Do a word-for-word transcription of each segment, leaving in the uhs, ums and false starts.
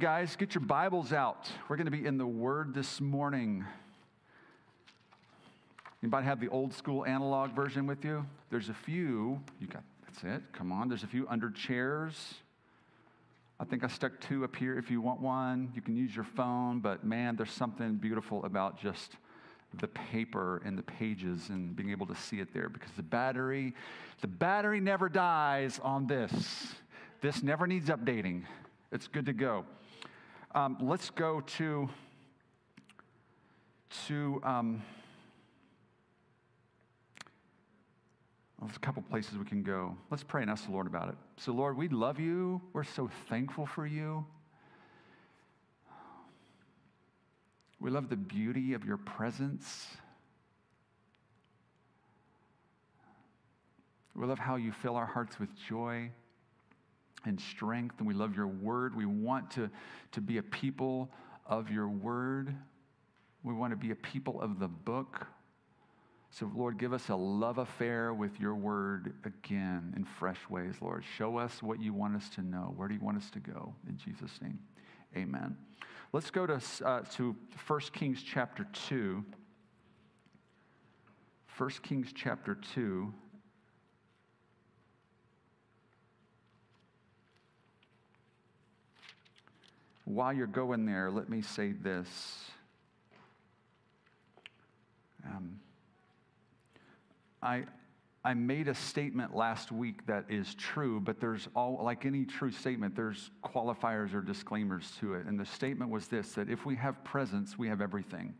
guys, get your Bibles out. We're going to be in the Word this morning. Anybody have the old school analog version with you? There's a few. You got that's it. Come on. There's a few under chairs. I think I stuck two up here. If you want one, you can use your phone. But man, there's something beautiful about just the paper and the pages and being able to see it there, because the battery, the battery never dies on this. This never needs updating. It's good to go. Um, let's go to, to um, there's a couple places we can go. Let's pray and ask the Lord about it. So, Lord, we love you. We're so thankful for you. We love the beauty of your presence. We love how you fill our hearts with joy and strength, and we love your word. We want to, to be a people of your word. We want to be a people of the book. So, Lord, give us a love affair with your word again in fresh ways, Lord. Show us what you want us to know. Where do you want us to go? In Jesus' name, amen. Let's go to, uh, to First Kings chapter two. First Kings chapter two. While you're going there, let me say this. Um, I, I made a statement last week that is true, but there's all, like any true statement, there's qualifiers or disclaimers to it. And the statement was this, that if we have presence, we have everything.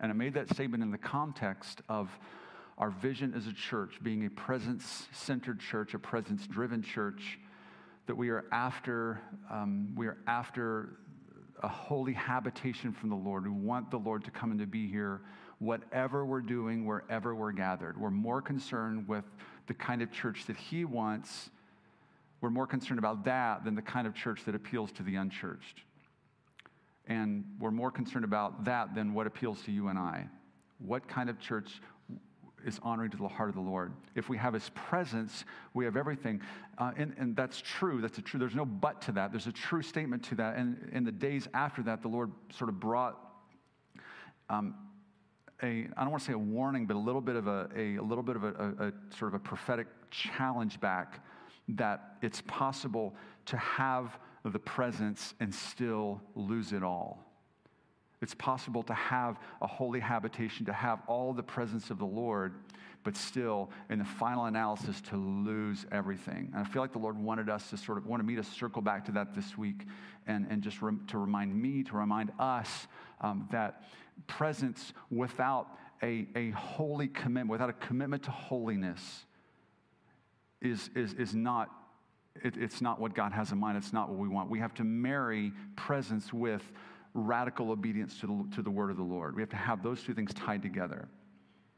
And I made that statement in the context of our vision as a church, being a presence-centered church, a presence-driven church, that we are after, um, we are after a holy habitation from the Lord. We want the Lord to come and to be here, whatever we're doing, wherever we're gathered. We're more concerned with the kind of church that he wants. We're more concerned about that than the kind of church that appeals to the unchurched. And we're more concerned about that than what appeals to you and I. What kind of church is honoring to the heart of the Lord? If we have his presence, we have everything. Uh, and, and that's true. That's a true. There's no but to that. There's a true statement to that. And in the days after that, the Lord sort of brought um, a, I don't want to say a warning, but a little bit of a, a, a little bit of a, a, a sort of a prophetic challenge back, that it's possible to have the presence and still lose it all. It's possible to have a holy habitation, to have all the presence of the Lord, but still, in the final analysis, to lose everything. And I feel like the Lord wanted us to sort of, wanted me to circle back to that this week, and, and just rem, to remind me, to remind us um, that presence without a, a holy commitment, without a commitment to holiness, is, is, is not, it, it's not what God has in mind. It's not what we want. We have to marry presence with radical obedience to the, to the word of the Lord. We have to have those two things tied together,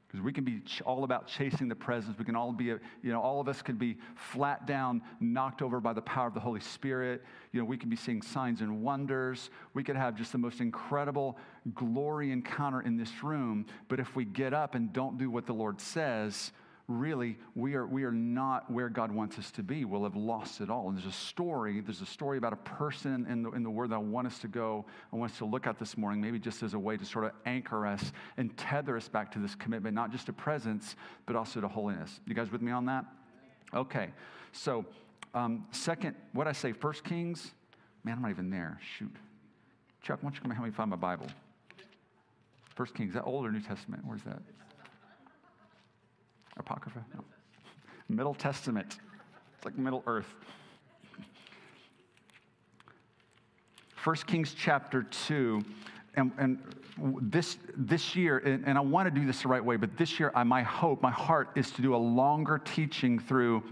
because we can be ch- all about chasing the presence. We can all be, a, you know, all of us can be flat down, knocked over by the power of the Holy Spirit. You know, we can be seeing signs and wonders. We could have just the most incredible glory encounter in this room. But if we get up and don't do what the Lord says, really, we are we are not where God wants us to be. We'll have lost it all. And there's a story. There's a story about a person in the in the Word that I want us to go. I want us to look at this morning, maybe just as a way to sort of anchor us and tether us back to this commitment, not just to presence, but also to holiness. You guys with me on that? Okay. So, um, second, what I say, First Kings. Man, I'm not even there. Shoot, Chuck, why don't you come help me find my Bible? First Kings. Is that Old or New Testament? Where's that? Apocrypha? No. Middle Testament. It's like Middle Earth. First Kings chapter two. And, and this this year, and, and I want to do this the right way, but this year, I, my hope, my heart is to do a longer teaching through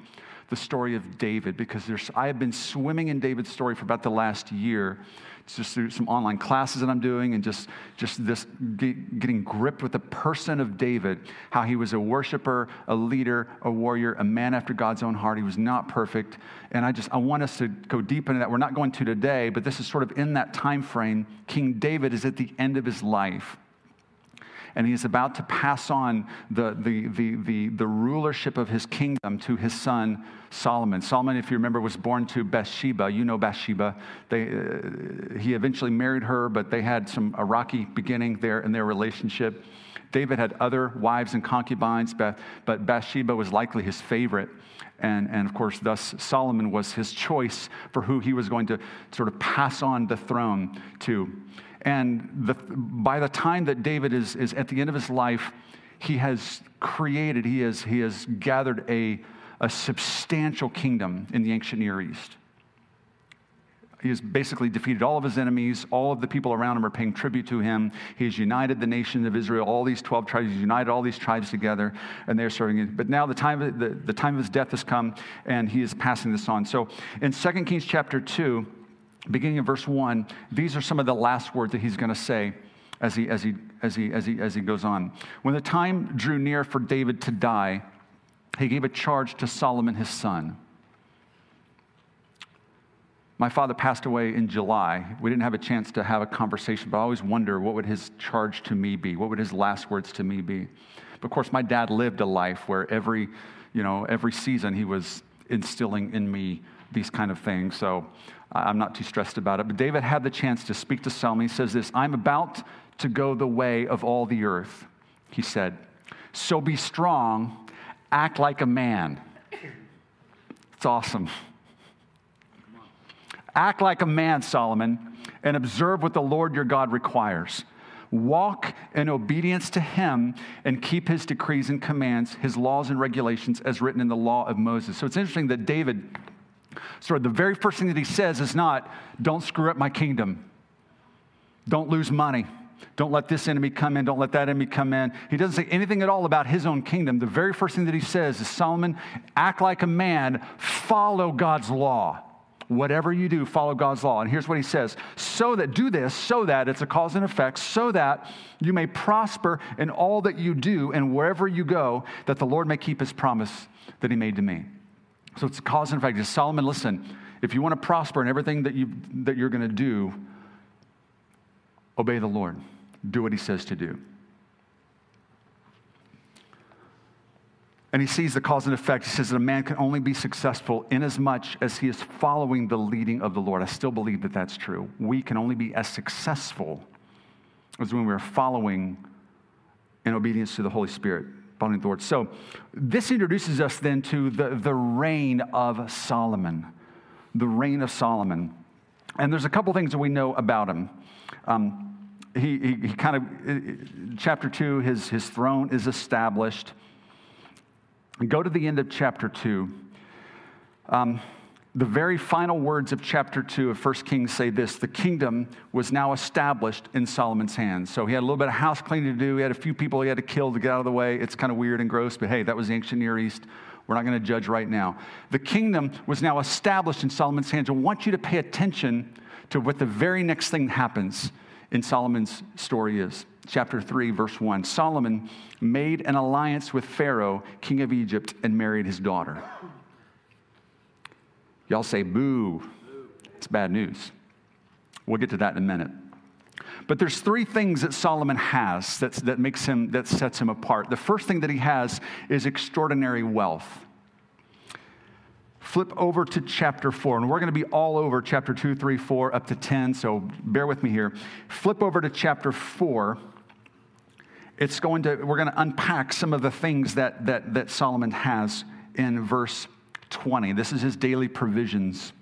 the story of David, because there's I have been swimming in David's story for about the last year. It's just through some online classes that I'm doing, and just, just this get, getting gripped with the person of David, how he was a worshiper, a leader, a warrior, a man after God's own heart. He was not perfect. And I just I want us to go deep into that. We're not going to today, but this is sort of in that time frame. King David is at the end of his life. and he's about to pass on the, the, the, the, the rulership of his kingdom to his son Solomon. Solomon, if you remember, was born to Bathsheba. You know Bathsheba. They, uh, he eventually married her, but they had some a rocky beginning there in their relationship. David had other wives and concubines, but Bathsheba was likely his favorite. And, and of course, thus Solomon was his choice for who he was going to sort of pass on the throne to. And the, by the time that David is, is at the end of his life, he has created, he has, he has gathered a, a substantial kingdom in the ancient Near East. He has basically defeated all of his enemies. All of the people around him are paying tribute to him. He's united the nation of Israel, all these twelve tribes. He's united all these tribes together, and they're serving him. But now the time of, the, the time of his death has come, and he is passing this on. So in Second Kings chapter two, beginning in verse one, these are some of the last words that he's going to say as he, as he, as he, as he, as he goes on. When the time drew near for David to die, he gave a charge to Solomon his son. My father passed away in July. We didn't have a chance to have a conversation, but I always wonder, what would his charge to me be? What would his last words to me be? But of course, my dad lived a life where every, you know, every season he was instilling in me these kind of things, so I'm not too stressed about it. But David had the chance to speak to Solomon. He says this, "I'm about to go the way of all the earth," he said. "So be strong, act like a man." It's awesome. Act like a man, Solomon, and observe what the Lord your God requires. Walk in obedience to him and keep his decrees and commands, his laws and regulations as written in the law of Moses. So it's interesting that David, sort of the very first thing that he says is not, don't screw up my kingdom. Don't lose money. Don't let this enemy come in. Don't let that enemy come in. He doesn't say anything at all about his own kingdom. The very first thing that he says is, Solomon, act like a man, follow God's law. Whatever you do, follow God's law. And here's what he says. So that, do this, so that, it's a cause and effect, so that you may prosper in all that you do and wherever you go, that the Lord may keep his promise that he made to me. So it's a cause and effect. Just, Solomon, listen, if you want to prosper in everything that, you, that you're going to do, obey the Lord. Do what he says to do. And he sees the cause and effect. He says that a man can only be successful inasmuch as he is following the leading of the Lord. I still believe that that's true. We can only be as successful as when we're following in obedience to the Holy Spirit, following the Lord. So this introduces us then to the, the reign of Solomon, the reign of Solomon. And there's a couple things that we know about him. Um, he, he, he kind of, chapter two, his, his throne is established. Go to the end of chapter two. Um, the very final words of chapter two of First Kings say this, the kingdom was now established in Solomon's hands. So he had a little bit of house cleaning to do. He had a few people he had to kill to get out of the way. It's kind of weird and gross, but hey, that was the ancient Near East. We're not going to judge right now. The kingdom was now established in Solomon's hands. I want you to pay attention to what the very next thing happens in Solomon's story is. Chapter three, verse one, Solomon made an alliance with Pharaoh, king of Egypt, and married his daughter. Y'all say, boo. It's bad news. We'll get to that in a minute. But there's three things that Solomon has that's, that makes him, that sets him apart. The first thing that he has is extraordinary wealth. Flip over to chapter four, and we're going to be all over chapter two, three, four, up to ten, so bear with me here. Flip over to chapter four. It's going to, we're going to unpack some of the things that, that, that Solomon has in verse twenty. This is his daily provisions.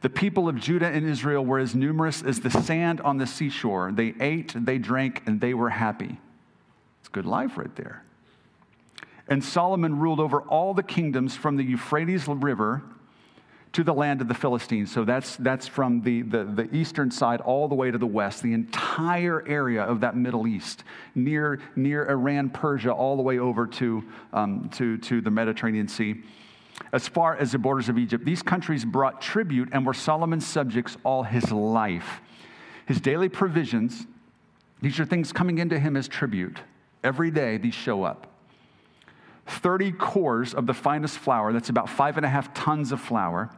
The people of Judah and Israel were as numerous as the sand on the seashore. They ate, they drank, and they were happy. It's good life right there. And Solomon ruled over all the kingdoms from the Euphrates River to the land of the Philistines. So that's, that's from the, the, the eastern side all the way to the west, the entire area of that Middle East, near, near Iran, Persia, all the way over to, um, to, to the Mediterranean Sea, as far as the borders of Egypt. These countries brought tribute and were Solomon's subjects all his life. His daily provisions, these are things coming into him as tribute. Every day these show up. thirty cores of the finest flour, that's about five and a half tons of flour,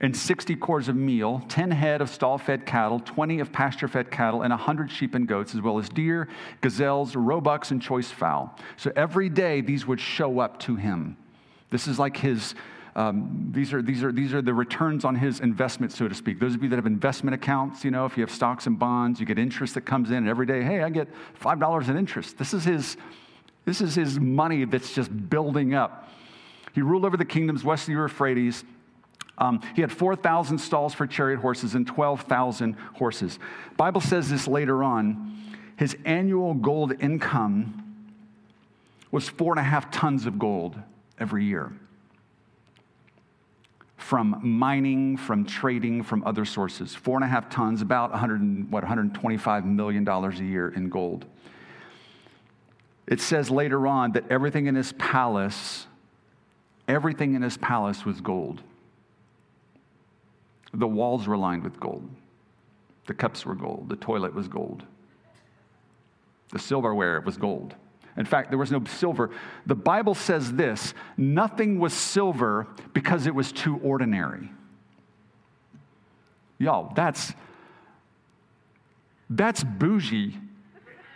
and sixty cores of meal, ten head of stall-fed cattle, twenty of pasture-fed cattle, and one hundred sheep and goats, as well as deer, gazelles, roebucks, and choice fowl. So every day these would show up to him. This is like his, um, these are these are, these are the returns on his investment, so to speak. Those of you that have investment accounts, you know, if you have stocks and bonds, you get interest that comes in, and every day, hey, I get five dollars in interest. This is his, this is his money that's just building up. He ruled over the kingdoms west of the Euphrates. Um, he had four thousand stalls for chariot horses and twelve thousand horses. The Bible says this later on. His annual gold income was four and a half tons of gold every year from mining, from trading, from other sources. Four and a half tons, about one hundred, what, one hundred twenty-five million dollars a year in gold. It says later on that everything in his palace, everything in his palace was gold. The walls were lined with gold. The cups were gold. The toilet was gold. The silverware was gold. In fact, there was no silver. The Bible says this, nothing was silver because it was too ordinary. Y'all, that's, that's bougie,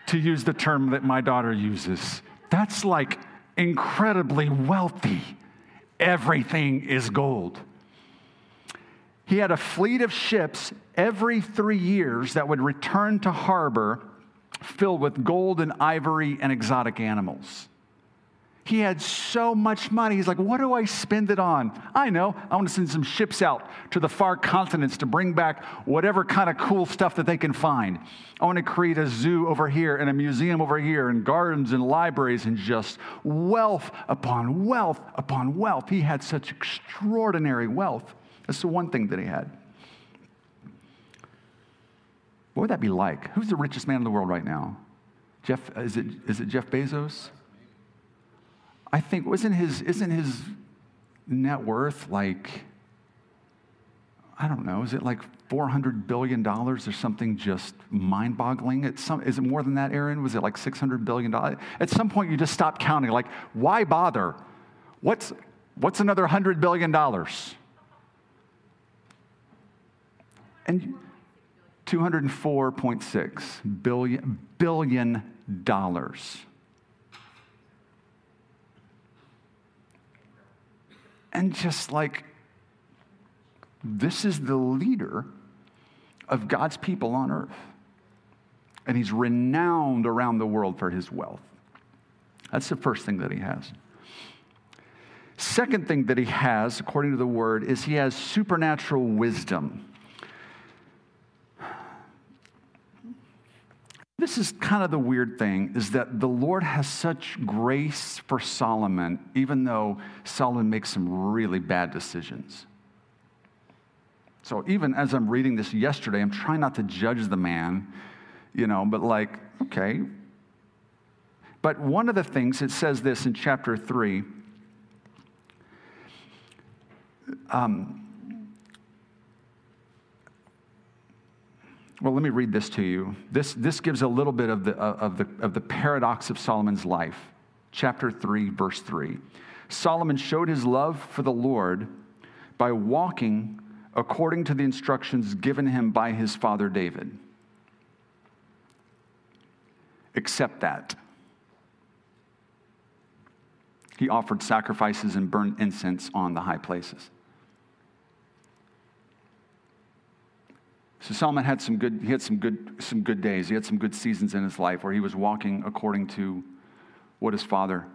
to use the term that my daughter uses. That's like incredibly wealthy. Everything is gold. He had a fleet of ships every three years that would return to harbor filled with gold and ivory and exotic animals. He had so much money. He's like, what do I spend it on? I know. I want to send some ships out to the far continents to bring back whatever kind of cool stuff that they can find. I want to create a zoo over here and a museum over here and gardens and libraries and just wealth upon wealth upon wealth. He had such extraordinary wealth. That's the one thing that he had. What would that be like? Who's the richest man in the world right now? Jeff, is it is it Jeff Bezos? I think wasn't his isn't his net worth like, I don't know, is it like four hundred billion dollars or something just mind-boggling? At some, is it more than that, Aaron? Was it like six hundred billion dollars? At some point you just stop counting. Like, why bother? What's what's another one hundred billion dollars? And two hundred four point six billion dollars. And just like, this is the leader of God's people on earth. And he's renowned around the world for his wealth. That's the first thing that he has. Second thing that he has, according to the word, is he has supernatural wisdom. This is kind of the weird thing, is that the Lord has such grace for Solomon, even though Solomon makes some really bad decisions. So even as I'm reading this yesterday, I'm trying not to judge the man, you know, but like, okay. But one of the things, it says this in chapter three, um, well, let me read this to you. This, this gives a little bit of the, of, the, of the paradox of Solomon's life. Chapter three, verse three. Solomon showed his love for the Lord by walking according to the instructions given him by his father David. Except that he offered sacrifices and burned incense on the high places. So Solomon had some good, he had some good, some good days. He had some good seasons in his life where he was walking according to what his father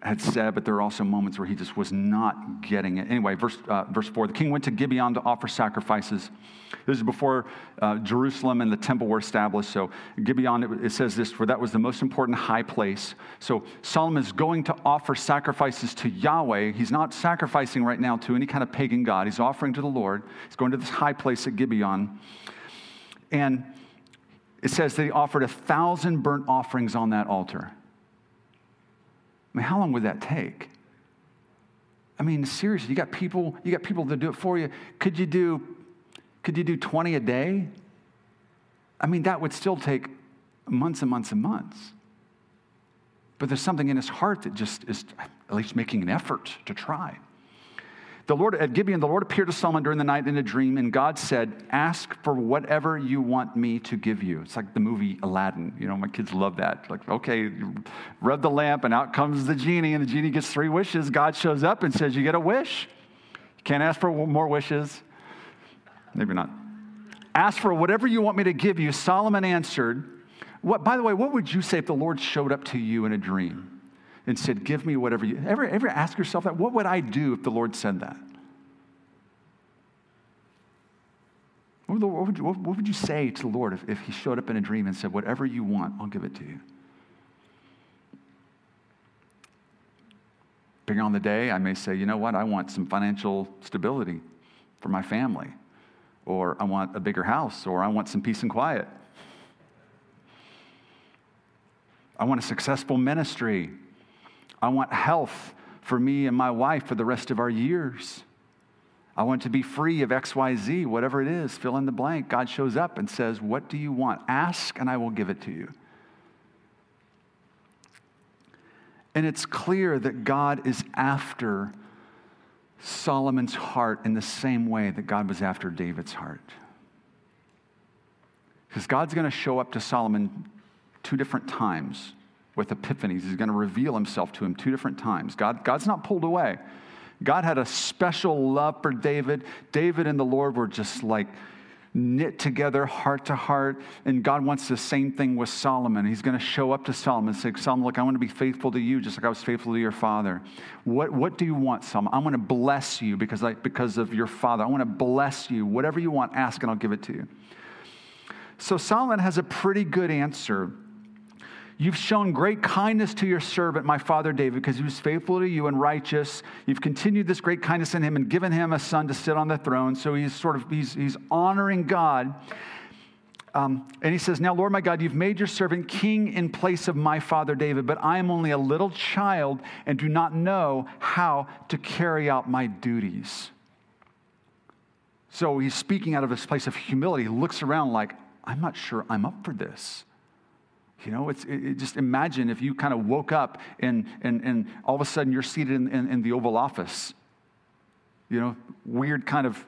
had said, but there were also moments where he just was not getting it. Anyway, verse, uh, verse four, the king went to Gibeon to offer sacrifices. This is before uh, Jerusalem and the temple were established. So Gibeon, it, it says this, for that was the most important high place. So Solomon is going to offer sacrifices to Yahweh. He's not sacrificing right now to any kind of pagan god. He's offering to the Lord. He's going to this high place at Gibeon. And it says that he offered a thousand burnt offerings on that altar. I mean, how long would that take? I mean, seriously, you got people, you got people to do it for you. Could you do, could you do twenty a day? I mean, that would still take months and months and months. But there's something in his heart that just is at least making an effort to try. The Lord at Gibeon, the Lord appeared to Solomon during the night in a dream, and God said, ask for whatever you want me to give you. It's like the movie Aladdin. You know, my kids love that. Like, okay, rub the lamp, and out comes the genie, and the genie gets three wishes. God shows up and says, you get a wish. You can't ask for more wishes. Maybe not. Ask for whatever you want me to give you. Solomon answered, "What? By the way, what would you say if the Lord showed up to you in a dream? And said, give me whatever you... Ever, ever ask yourself that? What would I do if the Lord said that? What would, you, what would you say to the Lord if, if he showed up in a dream and said, whatever you want, I'll give it to you? Depending on the day, I may say, you know what? I want some financial stability for my family. Or I want a bigger house. Or I want some peace and quiet. I want a successful ministry. I want health for me and my wife for the rest of our years. I want to be free of X, Y, Z, whatever it is, fill in the blank. God shows up and says, what do you want? Ask and I will give it to you. And it's clear that God is after Solomon's heart in the same way that God was after David's heart. Because God's going to show up to Solomon two different times. With epiphanies, he's going to reveal himself to him two different times. God, God's not pulled away. God had a special love for David. David and the Lord were just like knit together, heart to heart, and God wants the same thing with Solomon. He's going to show up to Solomon and say, Solomon, look, I want to be faithful to you just like I was faithful to your father. What, what do you want, Solomon? I want to bless you because, I, because of your father. I want to bless you. Whatever you want, ask and I'll give it to you. So Solomon has a pretty good answer. You've shown great kindness to your servant, my father David, because he was faithful to you and righteous. You've continued this great kindness in him and given him a son to sit on the throne. So he's sort of, he's, he's honoring God. Um, and he says, now, Lord, my God, you've made your servant king in place of my father David, but I am only a little child and do not know how to carry out my duties. So he's speaking out of this place of humility. He looks around like, I'm not sure I'm up for this. You know, it's it, it just imagine if you kind of woke up and, and, and all of a sudden you're seated in, in, in the Oval Office. You know, weird kind of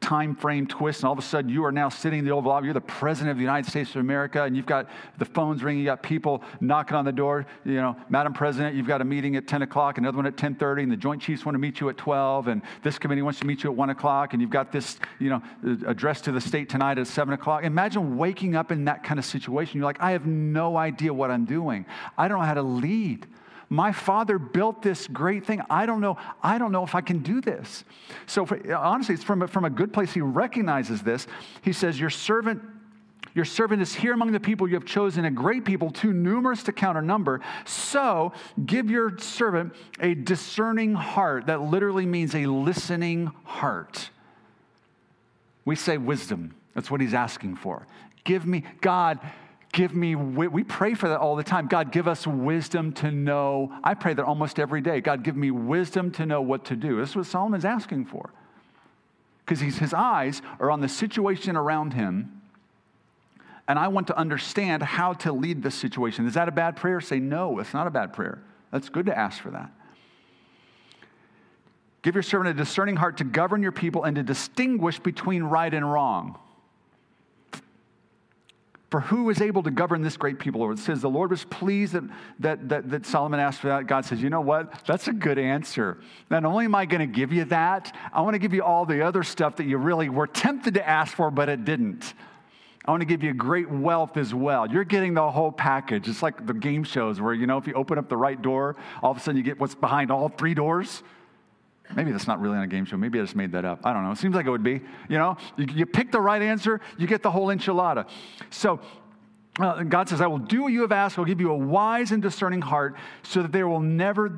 time frame twist, and all of a sudden you are now sitting in the Oval Office. You're the president of the United States of America, and you've got the phones ringing. You got people knocking on the door. You know, Madam President, you've got a meeting at ten o'clock, another one at ten thirty, and the Joint Chiefs want to meet you at twelve, and this committee wants to meet you at one o'clock, and you've got this, you know, address to the state tonight at seven o'clock. Imagine waking up in that kind of situation. You're like, I have no idea what I'm doing. I don't know how to lead. My father built this great thing. I don't know. I don't know if I can do this. So for, honestly, it's from a, from a good place. He recognizes this. He says, your servant, your servant is here among the people you have chosen, a great people, too numerous to count or number. So give your servant a discerning heart. That literally means a listening heart. We say wisdom. That's what he's asking for. Give me, God, Give me, we pray for that all the time. God, give us wisdom to know. I pray that almost every day. God, give me wisdom to know what to do. This is what Solomon's asking for. Because his eyes are on the situation around him. And I want to understand how to lead this situation. Is that a bad prayer? Say, no, it's not a bad prayer. That's good to ask for that. Give your servant a discerning heart to govern your people and to distinguish between right and wrong. For who is able to govern this great people? It says the Lord was pleased that, that, that, that Solomon asked for that. God says, you know what? That's a good answer. Not only am I going to give you that, I want to give you all the other stuff that you really were tempted to ask for, but it didn't. I want to give you great wealth as well. You're getting the whole package. It's like the game shows where, you know, if you open up the right door, all of a sudden you get what's behind all three doors. Maybe that's not really on a game show. Maybe I just made that up. I don't know. It seems like it would be. You know, you, you pick the right answer, you get the whole enchilada. So uh, God says, I will do what you have asked. I will give you a wise and discerning heart so that there will never,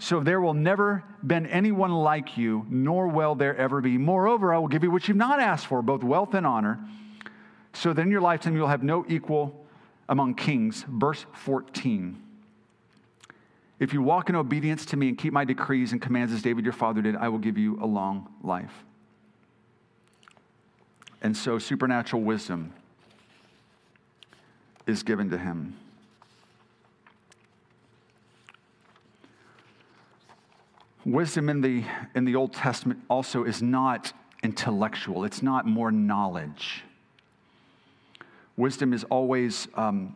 so there will never been anyone like you, nor will there ever be. Moreover, I will give you what you've not asked for, both wealth and honor. So that in your lifetime, you'll have no equal among kings. Verse fourteen. If you walk in obedience to me and keep my decrees and commands as David your father did, I will give you a long life. And so supernatural wisdom is given to him. Wisdom in the in the Old Testament also is not intellectual. It's not more knowledge. Wisdom is always um,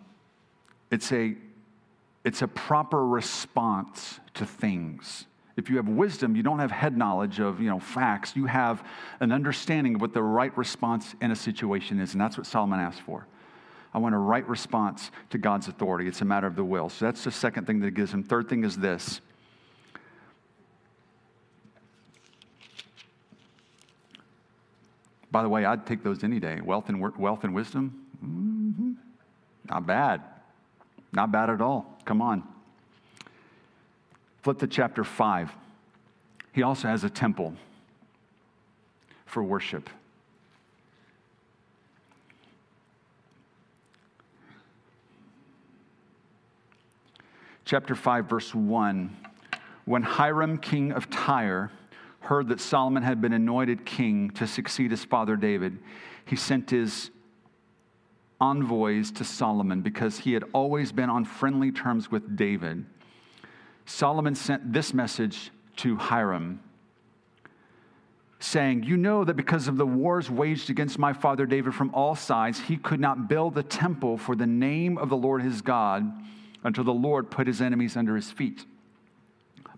it's a it's a proper response to things. If you have wisdom, you don't have head knowledge of, you know, facts. You have an understanding of what the right response in a situation is, and that's what Solomon asked for. I want a right response to God's authority. It's a matter of the will. So that's the second thing that it gives him. Third thing is this. By the way, I'd take those any day. Wealth and wealth and wisdom, mm-hmm. Not bad. Not bad at all. Come on. Flip to chapter five. He also has a temple for worship. Chapter five, verse one. When Hiram, king of Tyre, heard that Solomon had been anointed king to succeed his father David, he sent his envoys to Solomon because he had always been on friendly terms with David. Solomon sent this message to Hiram, saying, "You know that because of the wars waged against my father David from all sides, he could not build the temple for the name of the Lord his God until the Lord put his enemies under his feet.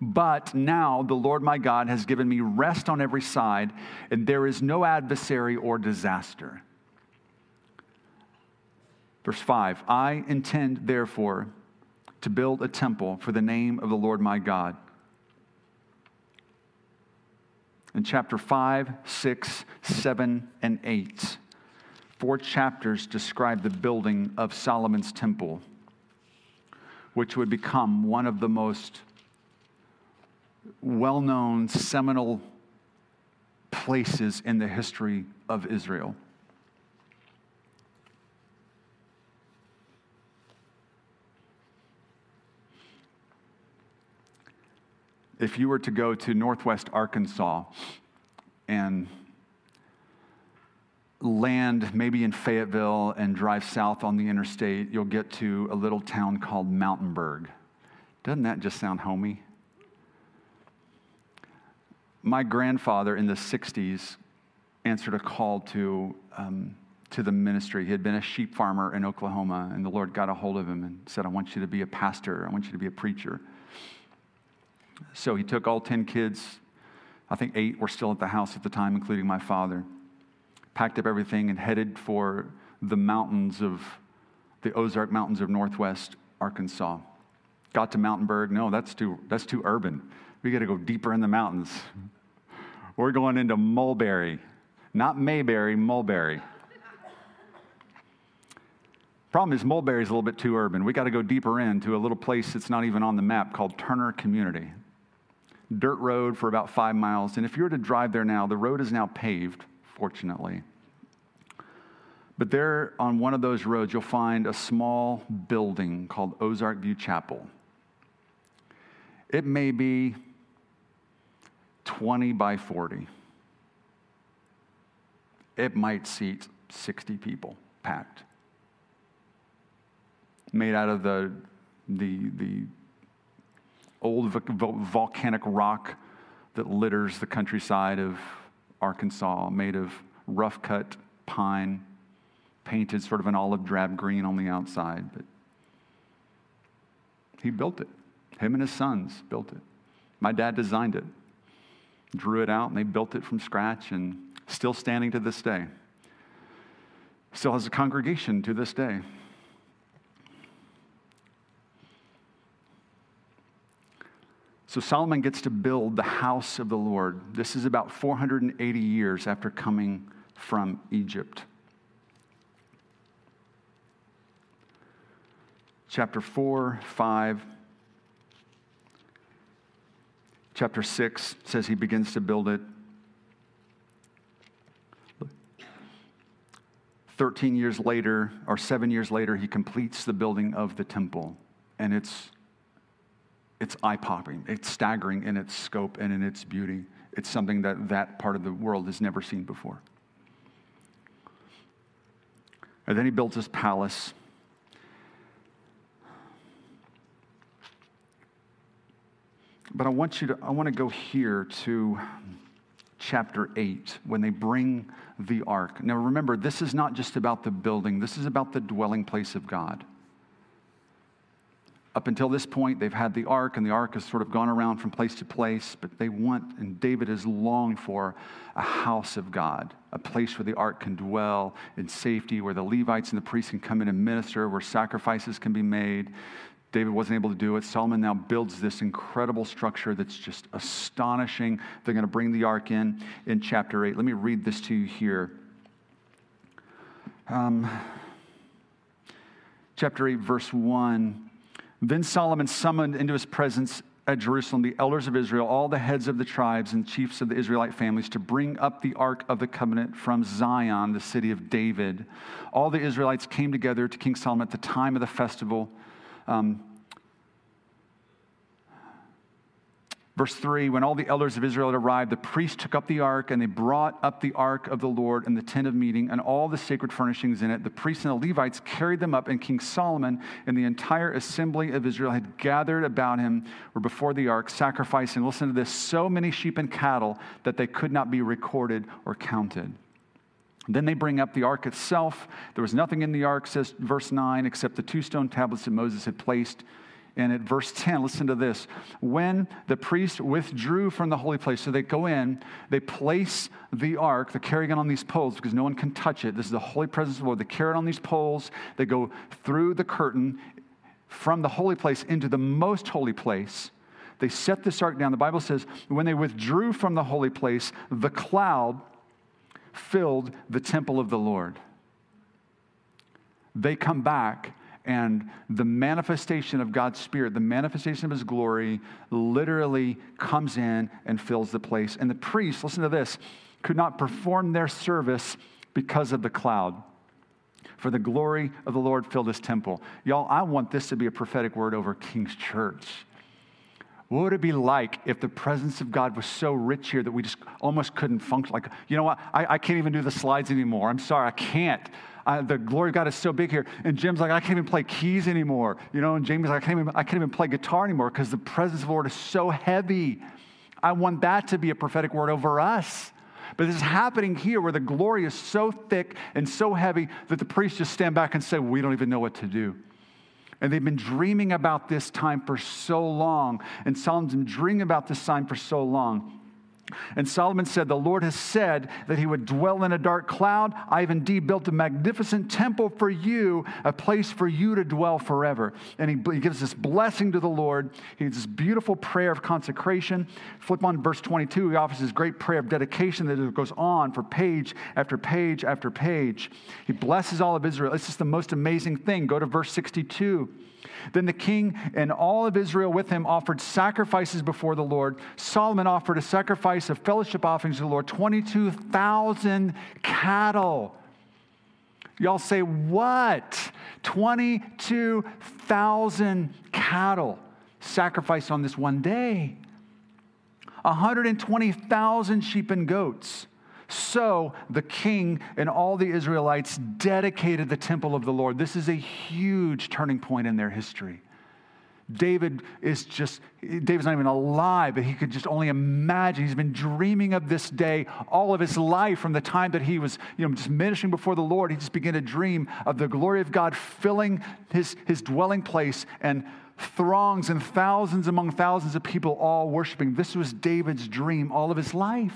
But now the Lord my God has given me rest on every side, and there is no adversary or disaster." Verse five, "I intend, therefore, to build a temple for the name of the Lord my God." In chapter five, six, seven, and eight, four chapters describe the building of Solomon's temple, which would become one of the most well-known seminal places in the history of Israel. If you were to go to northwest Arkansas and land maybe in Fayetteville and drive south on the interstate, you'll get to a little town called Mountainburg. Doesn't that just sound homey? My grandfather in the sixties answered a call to um, to the ministry. He had been a sheep farmer in Oklahoma, and the Lord got a hold of him and said, "I want you to be a pastor. I want you to be a preacher." So he took all ten kids. I think eight were still at the house at the time, including my father. Packed up everything and headed for the mountains of the Ozark Mountains of northwest Arkansas. Got to Mountainburg. No, that's too that's too urban. We got to go deeper in the mountains. We're going into Mulberry, not Mayberry, Mulberry. Problem is, Mulberry is a little bit too urban. We got to go deeper into a little place that's not even on the map called Turner Community. Dirt road for about five miles. And if you were to drive there now, the road is now paved, fortunately. But there on one of those roads, you'll find a small building called Ozark View Chapel. It may be twenty by forty. It might seat sixty people, packed. Made out of the the the old volcanic rock that litters the countryside of Arkansas, made of rough-cut pine, painted sort of an olive-drab green on the outside. But he built it. Him and his sons built it. My dad designed it, drew it out, and they built it from scratch, and still standing to this day. Still has a congregation to this day. So Solomon gets to build the house of the Lord. This is about four hundred eighty years after coming from Egypt. Chapter four, five, chapter six says he begins to build it. Thirteen years later, or seven years later, he completes the building of the temple, and it's It's eye-popping. It's staggering in its scope and in its beauty. It's something that that part of the world has never seen before. And then he builds his palace. But I want you to, I want to go here to chapter eight, when they bring the ark. Now remember, this is not just about the building. This is about the dwelling place of God. Up until this point, they've had the ark, and the ark has sort of gone around from place to place, but they want, and David has longed for, a house of God, a place where the ark can dwell in safety, where the Levites and the priests can come in and minister, where sacrifices can be made. David wasn't able to do it. Solomon now builds this incredible structure that's just astonishing. They're going to bring the ark in in chapter eight. Let me read this to you here. Um, chapter eight, verse one. Then Solomon summoned into his presence at Jerusalem the elders of Israel, all the heads of the tribes and chiefs of the Israelite families, to bring up the Ark of the Covenant from Zion, the city of David. All the Israelites came together to King Solomon at the time of the festival. Um, Verse three, when all the elders of Israel had arrived, the priests took up the ark, and they brought up the ark of the Lord and the tent of meeting and all the sacred furnishings in it. The priests and the Levites carried them up, and King Solomon and the entire assembly of Israel had gathered about him, were before the ark, sacrificing, listen to this, so many sheep and cattle that they could not be recorded or counted. Then they bring up the ark itself. There was nothing in the ark, says verse nine, except the two stone tablets that Moses had placed. And at verse ten, listen to this. When the priest withdrew from the holy place, so they go in, they place the ark, they're carrying it on these poles because no one can touch it. This is the holy presence of the Lord. They carry it on these poles. They go through the curtain from the holy place into the most holy place. They set this ark down. The Bible says, when they withdrew from the holy place, the cloud filled the temple of the Lord. They come back, and the manifestation of God's Spirit, the manifestation of His glory, literally comes in and fills the place. And the priests, listen to this, could not perform their service because of the cloud. For the glory of the Lord filled His temple. Y'all, I want this to be a prophetic word over King's Church. What would it be like if the presence of God was so rich here that we just almost couldn't function? Like, you know what? I, I can't even do the slides anymore. I'm sorry, I can't. I, the glory of God is so big here. And Jim's like, I can't even play keys anymore. You know, and Jamie's like, I can't even, I can't even play guitar anymore because the presence of the Lord is so heavy. I want that to be a prophetic word over us. But this is happening here where the glory is so thick and so heavy that the priests just stand back and say, we don't even know what to do. And they've been dreaming about this time for so long. And Solomon's been dreaming about this time for so long. And Solomon said, the Lord has said that he would dwell in a dark cloud. I have indeed built a magnificent temple for you, a place for you to dwell forever. And he, he gives this blessing to the Lord. He has this beautiful prayer of consecration. Flip on verse twenty-two. He offers this great prayer of dedication that goes on for page after page after page. He blesses all of Israel. It's just the most amazing thing. Go to verse sixty-two. Then the king and all of Israel with him offered sacrifices before the Lord. Solomon offered a sacrifice of fellowship offerings to the Lord, twenty-two thousand cattle. Y'all say, what? twenty-two thousand cattle sacrificed on this one day. one hundred twenty thousand sheep and goats. So the king and all the Israelites dedicated the temple of the Lord. This is a huge turning point in their history. David is just, David's not even alive, but he could just only imagine. He's been dreaming of this day all of his life from the time that he was, you know, just ministering before the Lord. He just began to dream of the glory of God filling his, his dwelling place and throngs and thousands among thousands of people all worshiping. This was David's dream all of his life.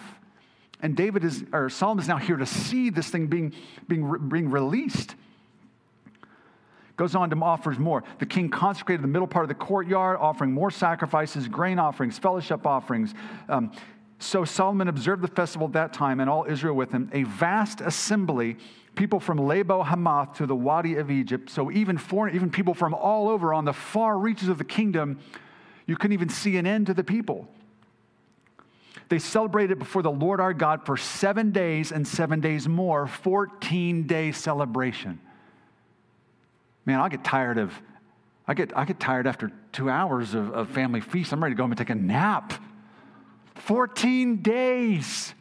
And David is, or Solomon is now here to see this thing being, being, being released. Goes on to offers more. The king consecrated the middle part of the courtyard, offering more sacrifices, grain offerings, fellowship offerings. Um, so Solomon observed the festival at that time, and all Israel with him, a vast assembly, people from Labo Hamath to the Wadi of Egypt. So even foreign, even people from all over on the far reaches of the kingdom, you couldn't even see an end to the people. They celebrated before the Lord our God for seven days and seven days more, fourteen-day celebration. Man, I get tired of, I get I get tired after two hours of, of family feast. I'm ready to go home and take a nap. fourteen days.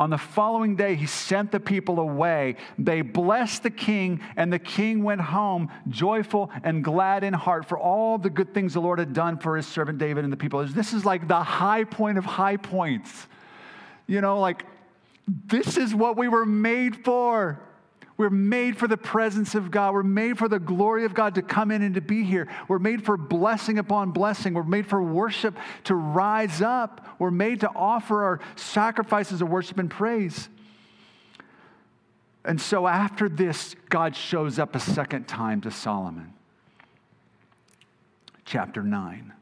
On the following day, he sent the people away. They blessed the king, and the king went home joyful and glad in heart for all the good things the Lord had done for his servant David and the people. This is like the high point of high points. You know, like, this is what we were made for. We're made for the presence of God. We're made for the glory of God to come in and to be here. We're made for blessing upon blessing. We're made for worship to rise up. We're made to offer our sacrifices of worship and praise. And so after this, God shows up a second time to Solomon. Chapter nine.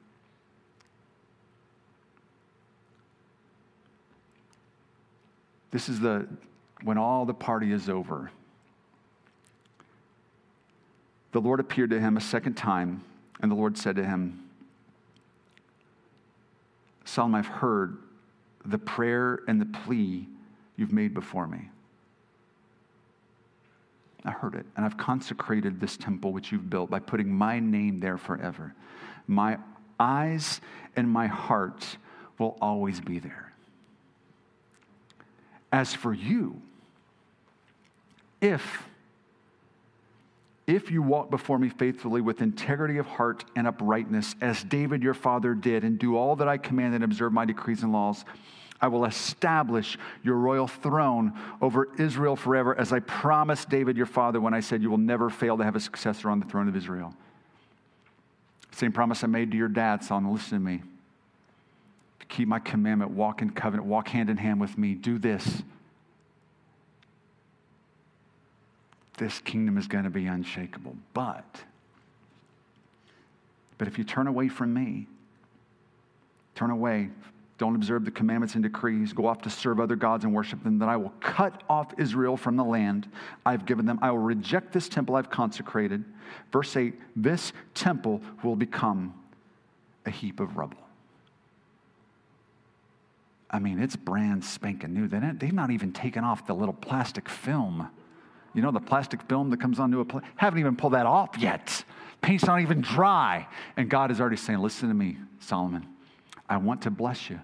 This is the when all the party is over. The Lord appeared to him a second time, and the Lord said to him, Solomon, I've heard the prayer and the plea you've made before me. I heard it, and I've consecrated this temple which you've built by putting my name there forever. My eyes and my heart will always be there. As for you, if... If you walk before me faithfully with integrity of heart and uprightness, as David your father did, and do all that I command and observe my decrees and laws, I will establish your royal throne over Israel forever, as I promised David your father when I said you will never fail to have a successor on the throne of Israel. Same promise I made to your dad, Solomon, listen to me. Keep my commandment, walk in covenant, walk hand in hand with me, do this. This kingdom is going to be unshakable. But, but if you turn away from me, turn away, don't observe the commandments and decrees, go off to serve other gods and worship them, then I will cut off Israel from the land I've given them. I will reject this temple I've consecrated. Verse eight, this temple will become a heap of rubble. I mean, it's brand spanking new. They've not even taken off the little plastic film. You know, the plastic film that comes onto a plate? Haven't even pulled that off yet. Paint's not even dry. And God is already saying, listen to me, Solomon. I want to bless you,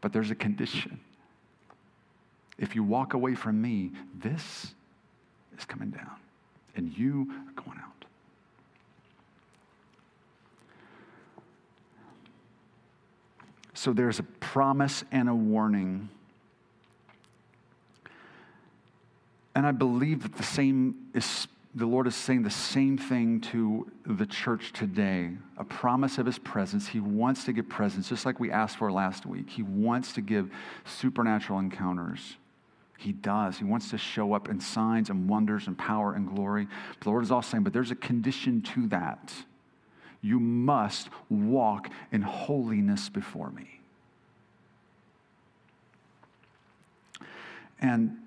but there's a condition. If you walk away from me, this is coming down, and you are going out. So there's a promise and a warning. And I believe that the same is, the Lord is saying the same thing to the church today, a promise of his presence. He wants to give presence, just like we asked for last week. He wants to give supernatural encounters. He does. He wants to show up in signs and wonders and power and glory. But the Lord is also saying, but there's a condition to that. You must walk in holiness before me. And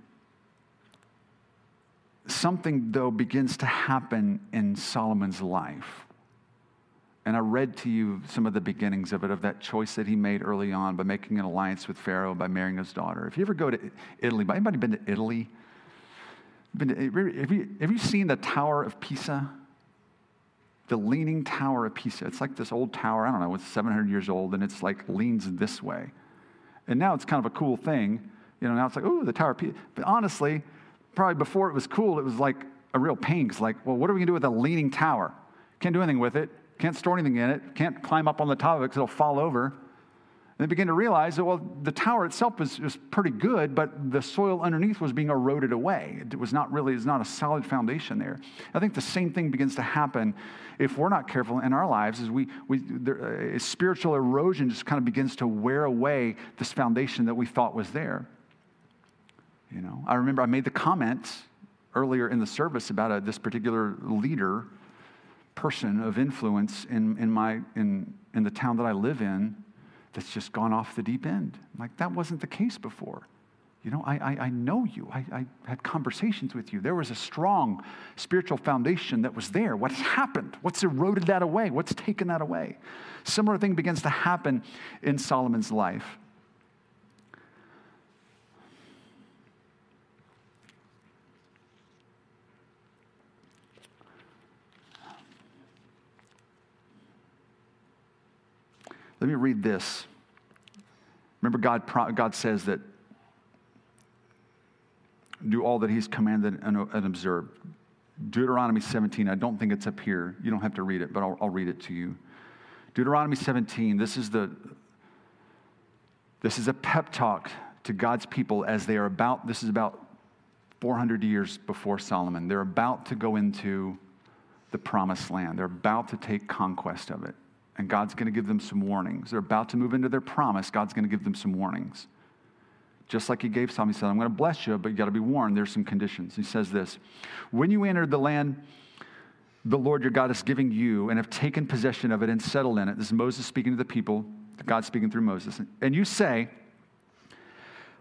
something, though, begins to happen in Solomon's life. And I read to you some of the beginnings of it, of that choice that he made early on by making an alliance with Pharaoh, by marrying his daughter. If you ever go to Italy, anybody been to Italy? Been to, have, you, have you seen the Tower of Pisa? The leaning Tower of Pisa. It's like this old tower, I don't know, it's seven hundred years old, and it's like leans this way. And now it's kind of a cool thing. You know, now it's like, ooh, the Tower of Pisa. But honestly, probably before it was cool, it was like a real pain. It's like, well, what are we going to do with a leaning tower? Can't do anything with it. Can't store anything in it. Can't climb up on the top of it because it'll fall over. And they began to realize that, well, the tower itself was, was pretty good, but the soil underneath was being eroded away. It was not really, it's not a solid foundation there. I think the same thing begins to happen if we're not careful in our lives, is we, we there, uh, spiritual erosion just kind of begins to wear away this foundation that we thought was there. You know, I remember I made the comment earlier in the service about a, this particular leader, person of influence in, in my in in the town that I live in, that's just gone off the deep end. I'm like, that wasn't the case before. You know, I I, I know you. I, I had conversations with you. There was a strong spiritual foundation that was there. What's happened? What's eroded that away? What's taken that away? Similar thing begins to happen in Solomon's life. Let me read this. Remember, God, God says that do all that he's commanded and, and observed. Deuteronomy seventeen, I don't think it's up here. You don't have to read it, but I'll, I'll read it to you. Deuteronomy seventeen, this is the, this is a pep talk to God's people as they are about, this is about four hundred years before Solomon. They're about to go into the promised land. They're about to take conquest of it. And God's going to give them some warnings. They're about to move into their promise. God's going to give them some warnings. Just like he gave Solomon, he said, I'm going to bless you, but you got to be warned. There's some conditions. He says this, when you entered the land the Lord your God is giving you and have taken possession of it and settled in it. This is Moses speaking to the people, God speaking through Moses. And you say,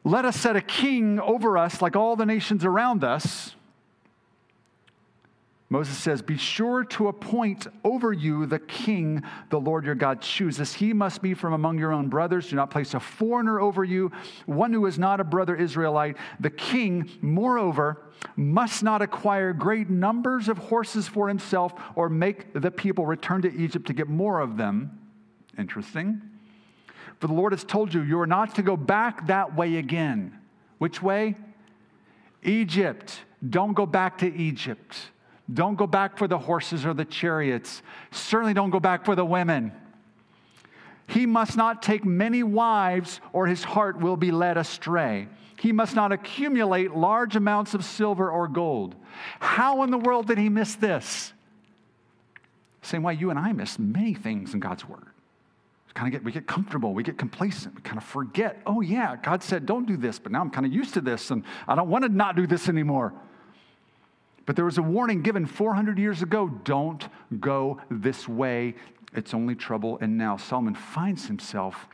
let us set a king over us like all the nations around us. Moses says, be sure to appoint over you the king the Lord your God chooses. He must be from among your own brothers. Do not place a foreigner over you, one who is not a brother Israelite. The king, moreover, must not acquire great numbers of horses for himself or make the people return to Egypt to get more of them. Interesting. For the Lord has told you, you are not to go back that way again. Which way? Egypt. Don't go back to Egypt. Don't go back for the horses or the chariots. Certainly don't go back for the women. He must not take many wives, or his heart will be led astray. He must not accumulate large amounts of silver or gold. How in the world did he miss this? Same way you and I miss many things in God's word. Kind of get, we get comfortable, we get complacent, we kind of forget, oh yeah, God said don't do this, but now I'm kind of used to this, and I don't want to not do this anymore. But there was a warning given four hundred years ago, don't go this way, it's only trouble. And now Solomon finds himself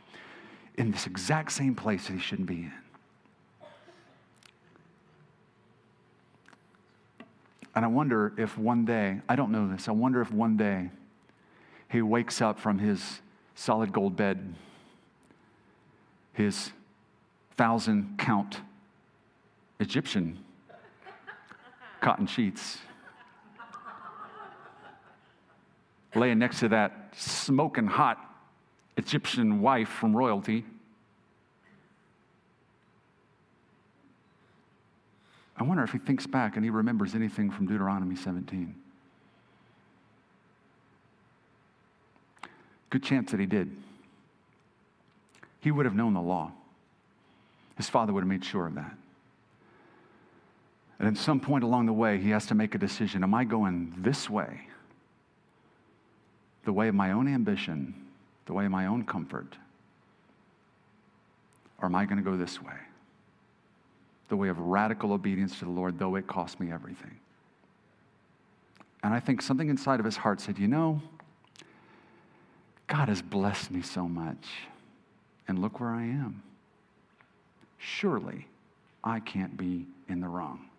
in this exact same place that he shouldn't be in. And I wonder if one day, I don't know this, I wonder if one day he wakes up from his solid gold bed, his thousand count Egyptian cotton sheets, laying next to that smoking hot Egyptian wife from royalty. I wonder if he thinks back and he remembers anything from Deuteronomy seventeen. Good chance that he did. He would have known the law. His father would have made sure of that. And at some point along the way, he has to make a decision. Am I going this way? The way of my own ambition, the way of my own comfort? Or am I going to go this way? The way of radical obedience to the Lord, though it cost me everything. And I think something inside of his heart said, you know, God has blessed me so much, and look where I am. Surely I can't be in the wrong.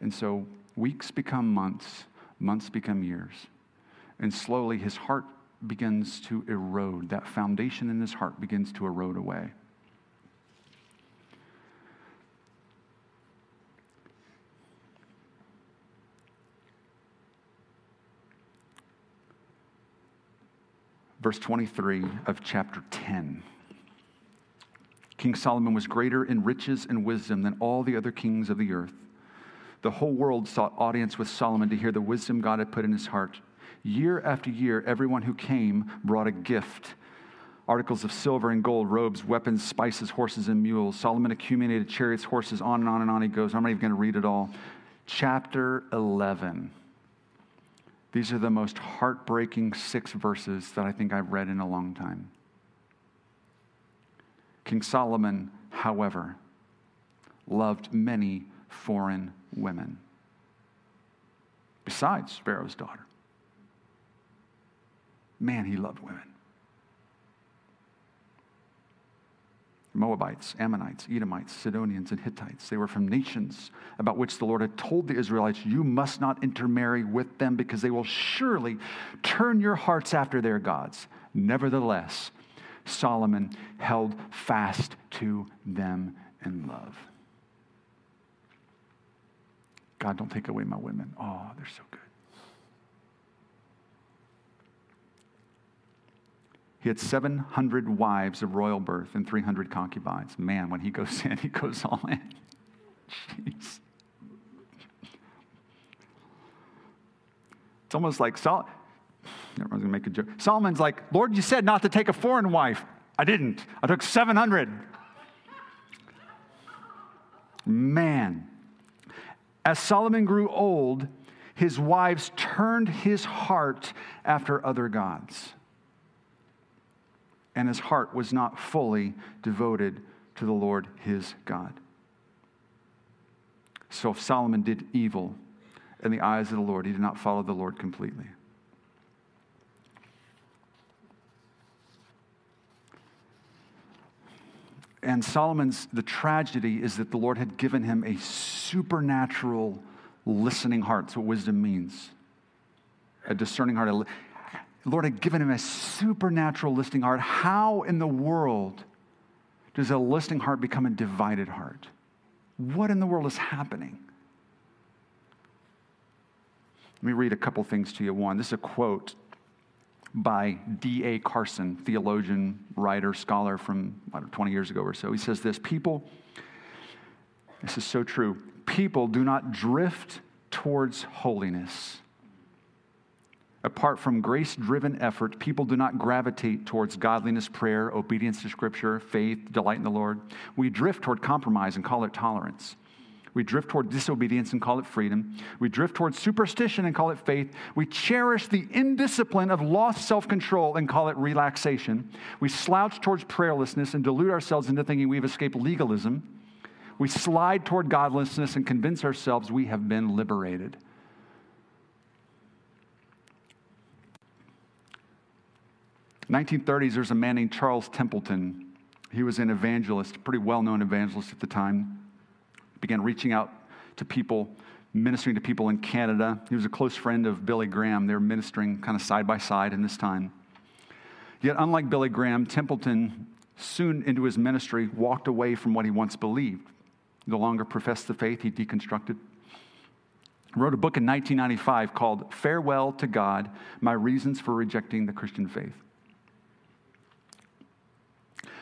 And so weeks become months, months become years, and slowly his heart begins to erode. That foundation in his heart begins to erode away. Verse twenty-three of chapter ten. King Solomon was greater in riches and wisdom than all the other kings of the earth. The whole world sought audience with Solomon to hear the wisdom God had put in his heart. Year after year, everyone who came brought a gift. Articles of silver and gold, robes, weapons, spices, horses, and mules. Solomon accumulated chariots, horses, on and on and on he goes. I'm not even going to read it all. Chapter eleven. These are the most heartbreaking six verses that I think I've read in a long time. King Solomon, however, loved many foreign women, besides Pharaoh's daughter. Man, he loved women. Moabites, Ammonites, Edomites, Sidonians, and Hittites. They were from nations about which the Lord had told the Israelites, you must not intermarry with them because they will surely turn your hearts after their gods. Nevertheless, Solomon held fast to them in love. God, don't take away my women. Oh, they're so good. He had seven hundred wives of royal birth and three hundred concubines. Man, when he goes in, he goes all in. Jeez. It's almost like, Sol- everyone's going to make a joke. Solomon's like, Lord, you said not to take a foreign wife. I didn't. I took seven hundred. Man. As Solomon grew old, his wives turned his heart after other gods. And his heart was not fully devoted to the Lord his God. So if Solomon did evil in the eyes of the Lord, he did not follow the Lord completely. And Solomon's, the tragedy is that the Lord had given him a supernatural listening heart. That's what wisdom means. A discerning heart. The Lord had given him a supernatural listening heart. How in the world does a listening heart become a divided heart? What in the world is happening? Let me read a couple things to you. One, this is a quote by D A Carson, theologian, writer, scholar from I don't know, twenty years ago or so. He says this, people, this is so true, people do not drift towards holiness. Apart from grace-driven effort, people do not gravitate towards godliness, prayer, obedience to Scripture, faith, delight in the Lord. We drift toward compromise and call it tolerance. We drift toward disobedience and call it freedom. We drift toward superstition and call it faith. We cherish the indiscipline of lost self-control and call it relaxation. We slouch towards prayerlessness and delude ourselves into thinking we've escaped legalism. We slide toward godlessness and convince ourselves we have been liberated. nineteen thirties, there's a man named Charles Templeton. He was an evangelist, a pretty well-known evangelist at the time. Began reaching out to people, ministering to people in Canada. He was a close friend of Billy Graham. They were ministering kind of side by side in this time. Yet unlike Billy Graham, Templeton, soon into his ministry, walked away from what he once believed. No longer professed the faith, he deconstructed. He wrote a book in nineteen ninety-five called Farewell to God, My Reasons for Rejecting the Christian Faith.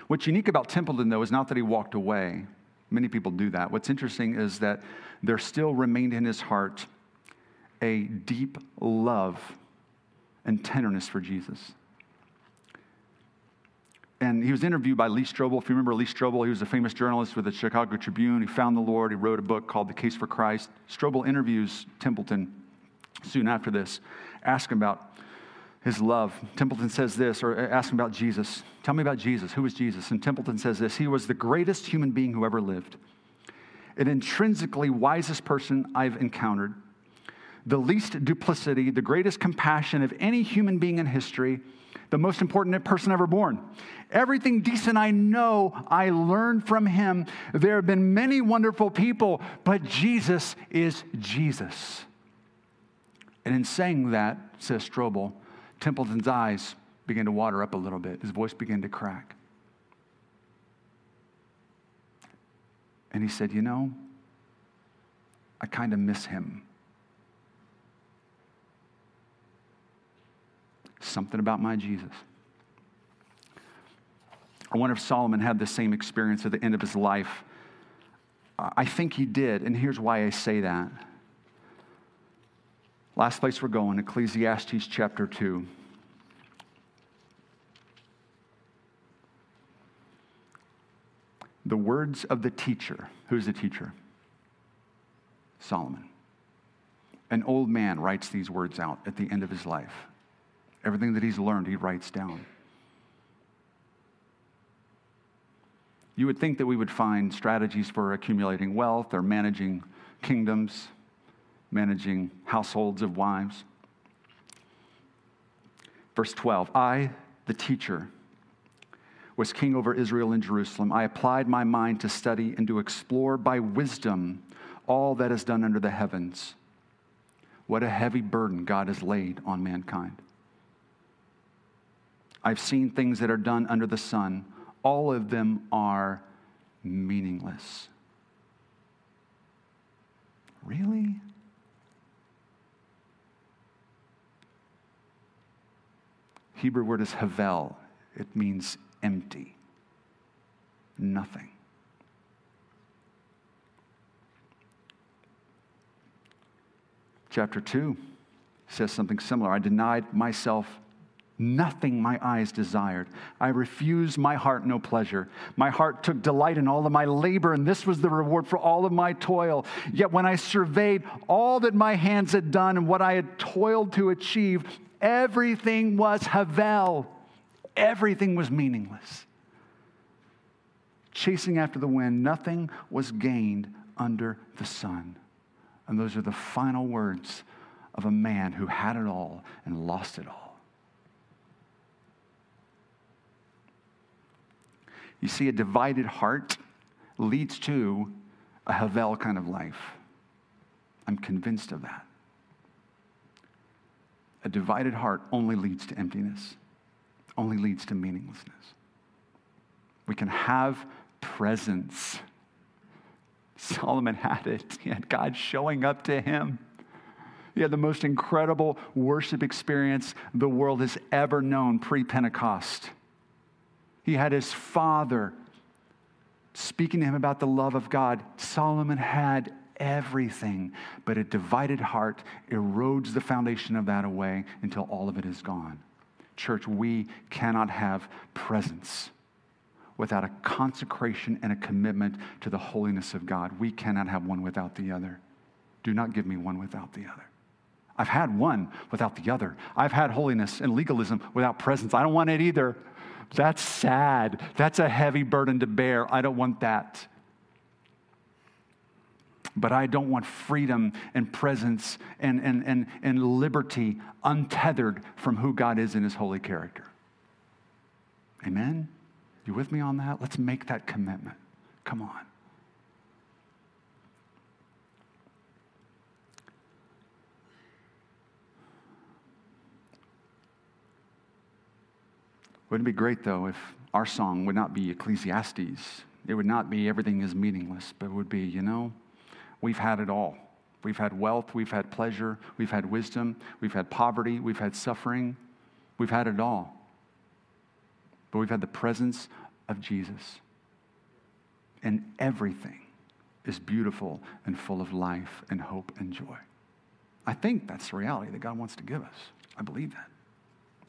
What's unique about Templeton, though, is not that he walked away. Many people do that. What's interesting is that there still remained in his heart a deep love and tenderness for Jesus. And he was interviewed by Lee Strobel. If you remember Lee Strobel, he was a famous journalist with the Chicago Tribune. He found the Lord. He wrote a book called The Case for Christ. Strobel interviews Templeton soon after this, asks him about his love. Templeton says this, or ask him about Jesus. Tell me about Jesus. Who was Jesus? And Templeton says this, he was the greatest human being who ever lived, an intrinsically wisest person I've encountered, the least duplicity, the greatest compassion of any human being in history, the most important person ever born. Everything decent I know, I learned from him. There have been many wonderful people, but Jesus is Jesus. And in saying that, says Strobel, Templeton's eyes began to water up a little bit. His voice began to crack. And he said, you know, I kind of miss him. Something about my Jesus. I wonder if Solomon had the same experience at the end of his life. I think he did, and here's why I say that. Last place we're going, Ecclesiastes chapter two. The words of the teacher. Who's the teacher? Solomon. An old man writes these words out at the end of his life. Everything that he's learned, he writes down. You would think that we would find strategies for accumulating wealth or managing kingdoms, managing households of wives. Verse twelve, I, the teacher, was king over Israel and Jerusalem. I applied my mind to study and to explore by wisdom all that is done under the heavens. What a heavy burden God has laid on mankind. I've seen things that are done under the sun. All of them are meaningless. Really? Hebrew word is havel. It means empty. Nothing. Chapter two says something similar. I denied myself nothing my eyes desired. I refused my heart no pleasure. My heart took delight in all of my labor, and this was the reward for all of my toil. Yet when I surveyed all that my hands had done and what I had toiled to achieve, everything was havel. Everything was meaningless. Chasing after the wind, nothing was gained under the sun. And those are the final words of a man who had it all and lost it all. You see, a divided heart leads to a havel kind of life. I'm convinced of that. A divided heart only leads to emptiness, only leads to meaninglessness. We can have presence. Solomon had it. He had God showing up to him. He had the most incredible worship experience the world has ever known pre-Pentecost. He had his father speaking to him about the love of God. Solomon had everything, but a divided heart erodes the foundation of that away until all of it is gone. Church, we cannot have presence without a consecration and a commitment to the holiness of God. We cannot have one without the other. Do not give me one without the other. I've had one without the other. I've had holiness and legalism without presence. I don't want it either. That's sad. That's a heavy burden to bear. I don't want that. But I don't want freedom and presence and, and, and, and liberty untethered from who God is in His holy character. Amen? You with me on that? Let's make that commitment. Come on. Wouldn't it be great, though, if our song would not be Ecclesiastes? It would not be everything is meaningless, but it would be, you know, we've had it all. We've had wealth. We've had pleasure. We've had wisdom. We've had poverty. We've had suffering. We've had it all. But we've had the presence of Jesus. And everything is beautiful and full of life and hope and joy. I think that's the reality that God wants to give us. I believe that.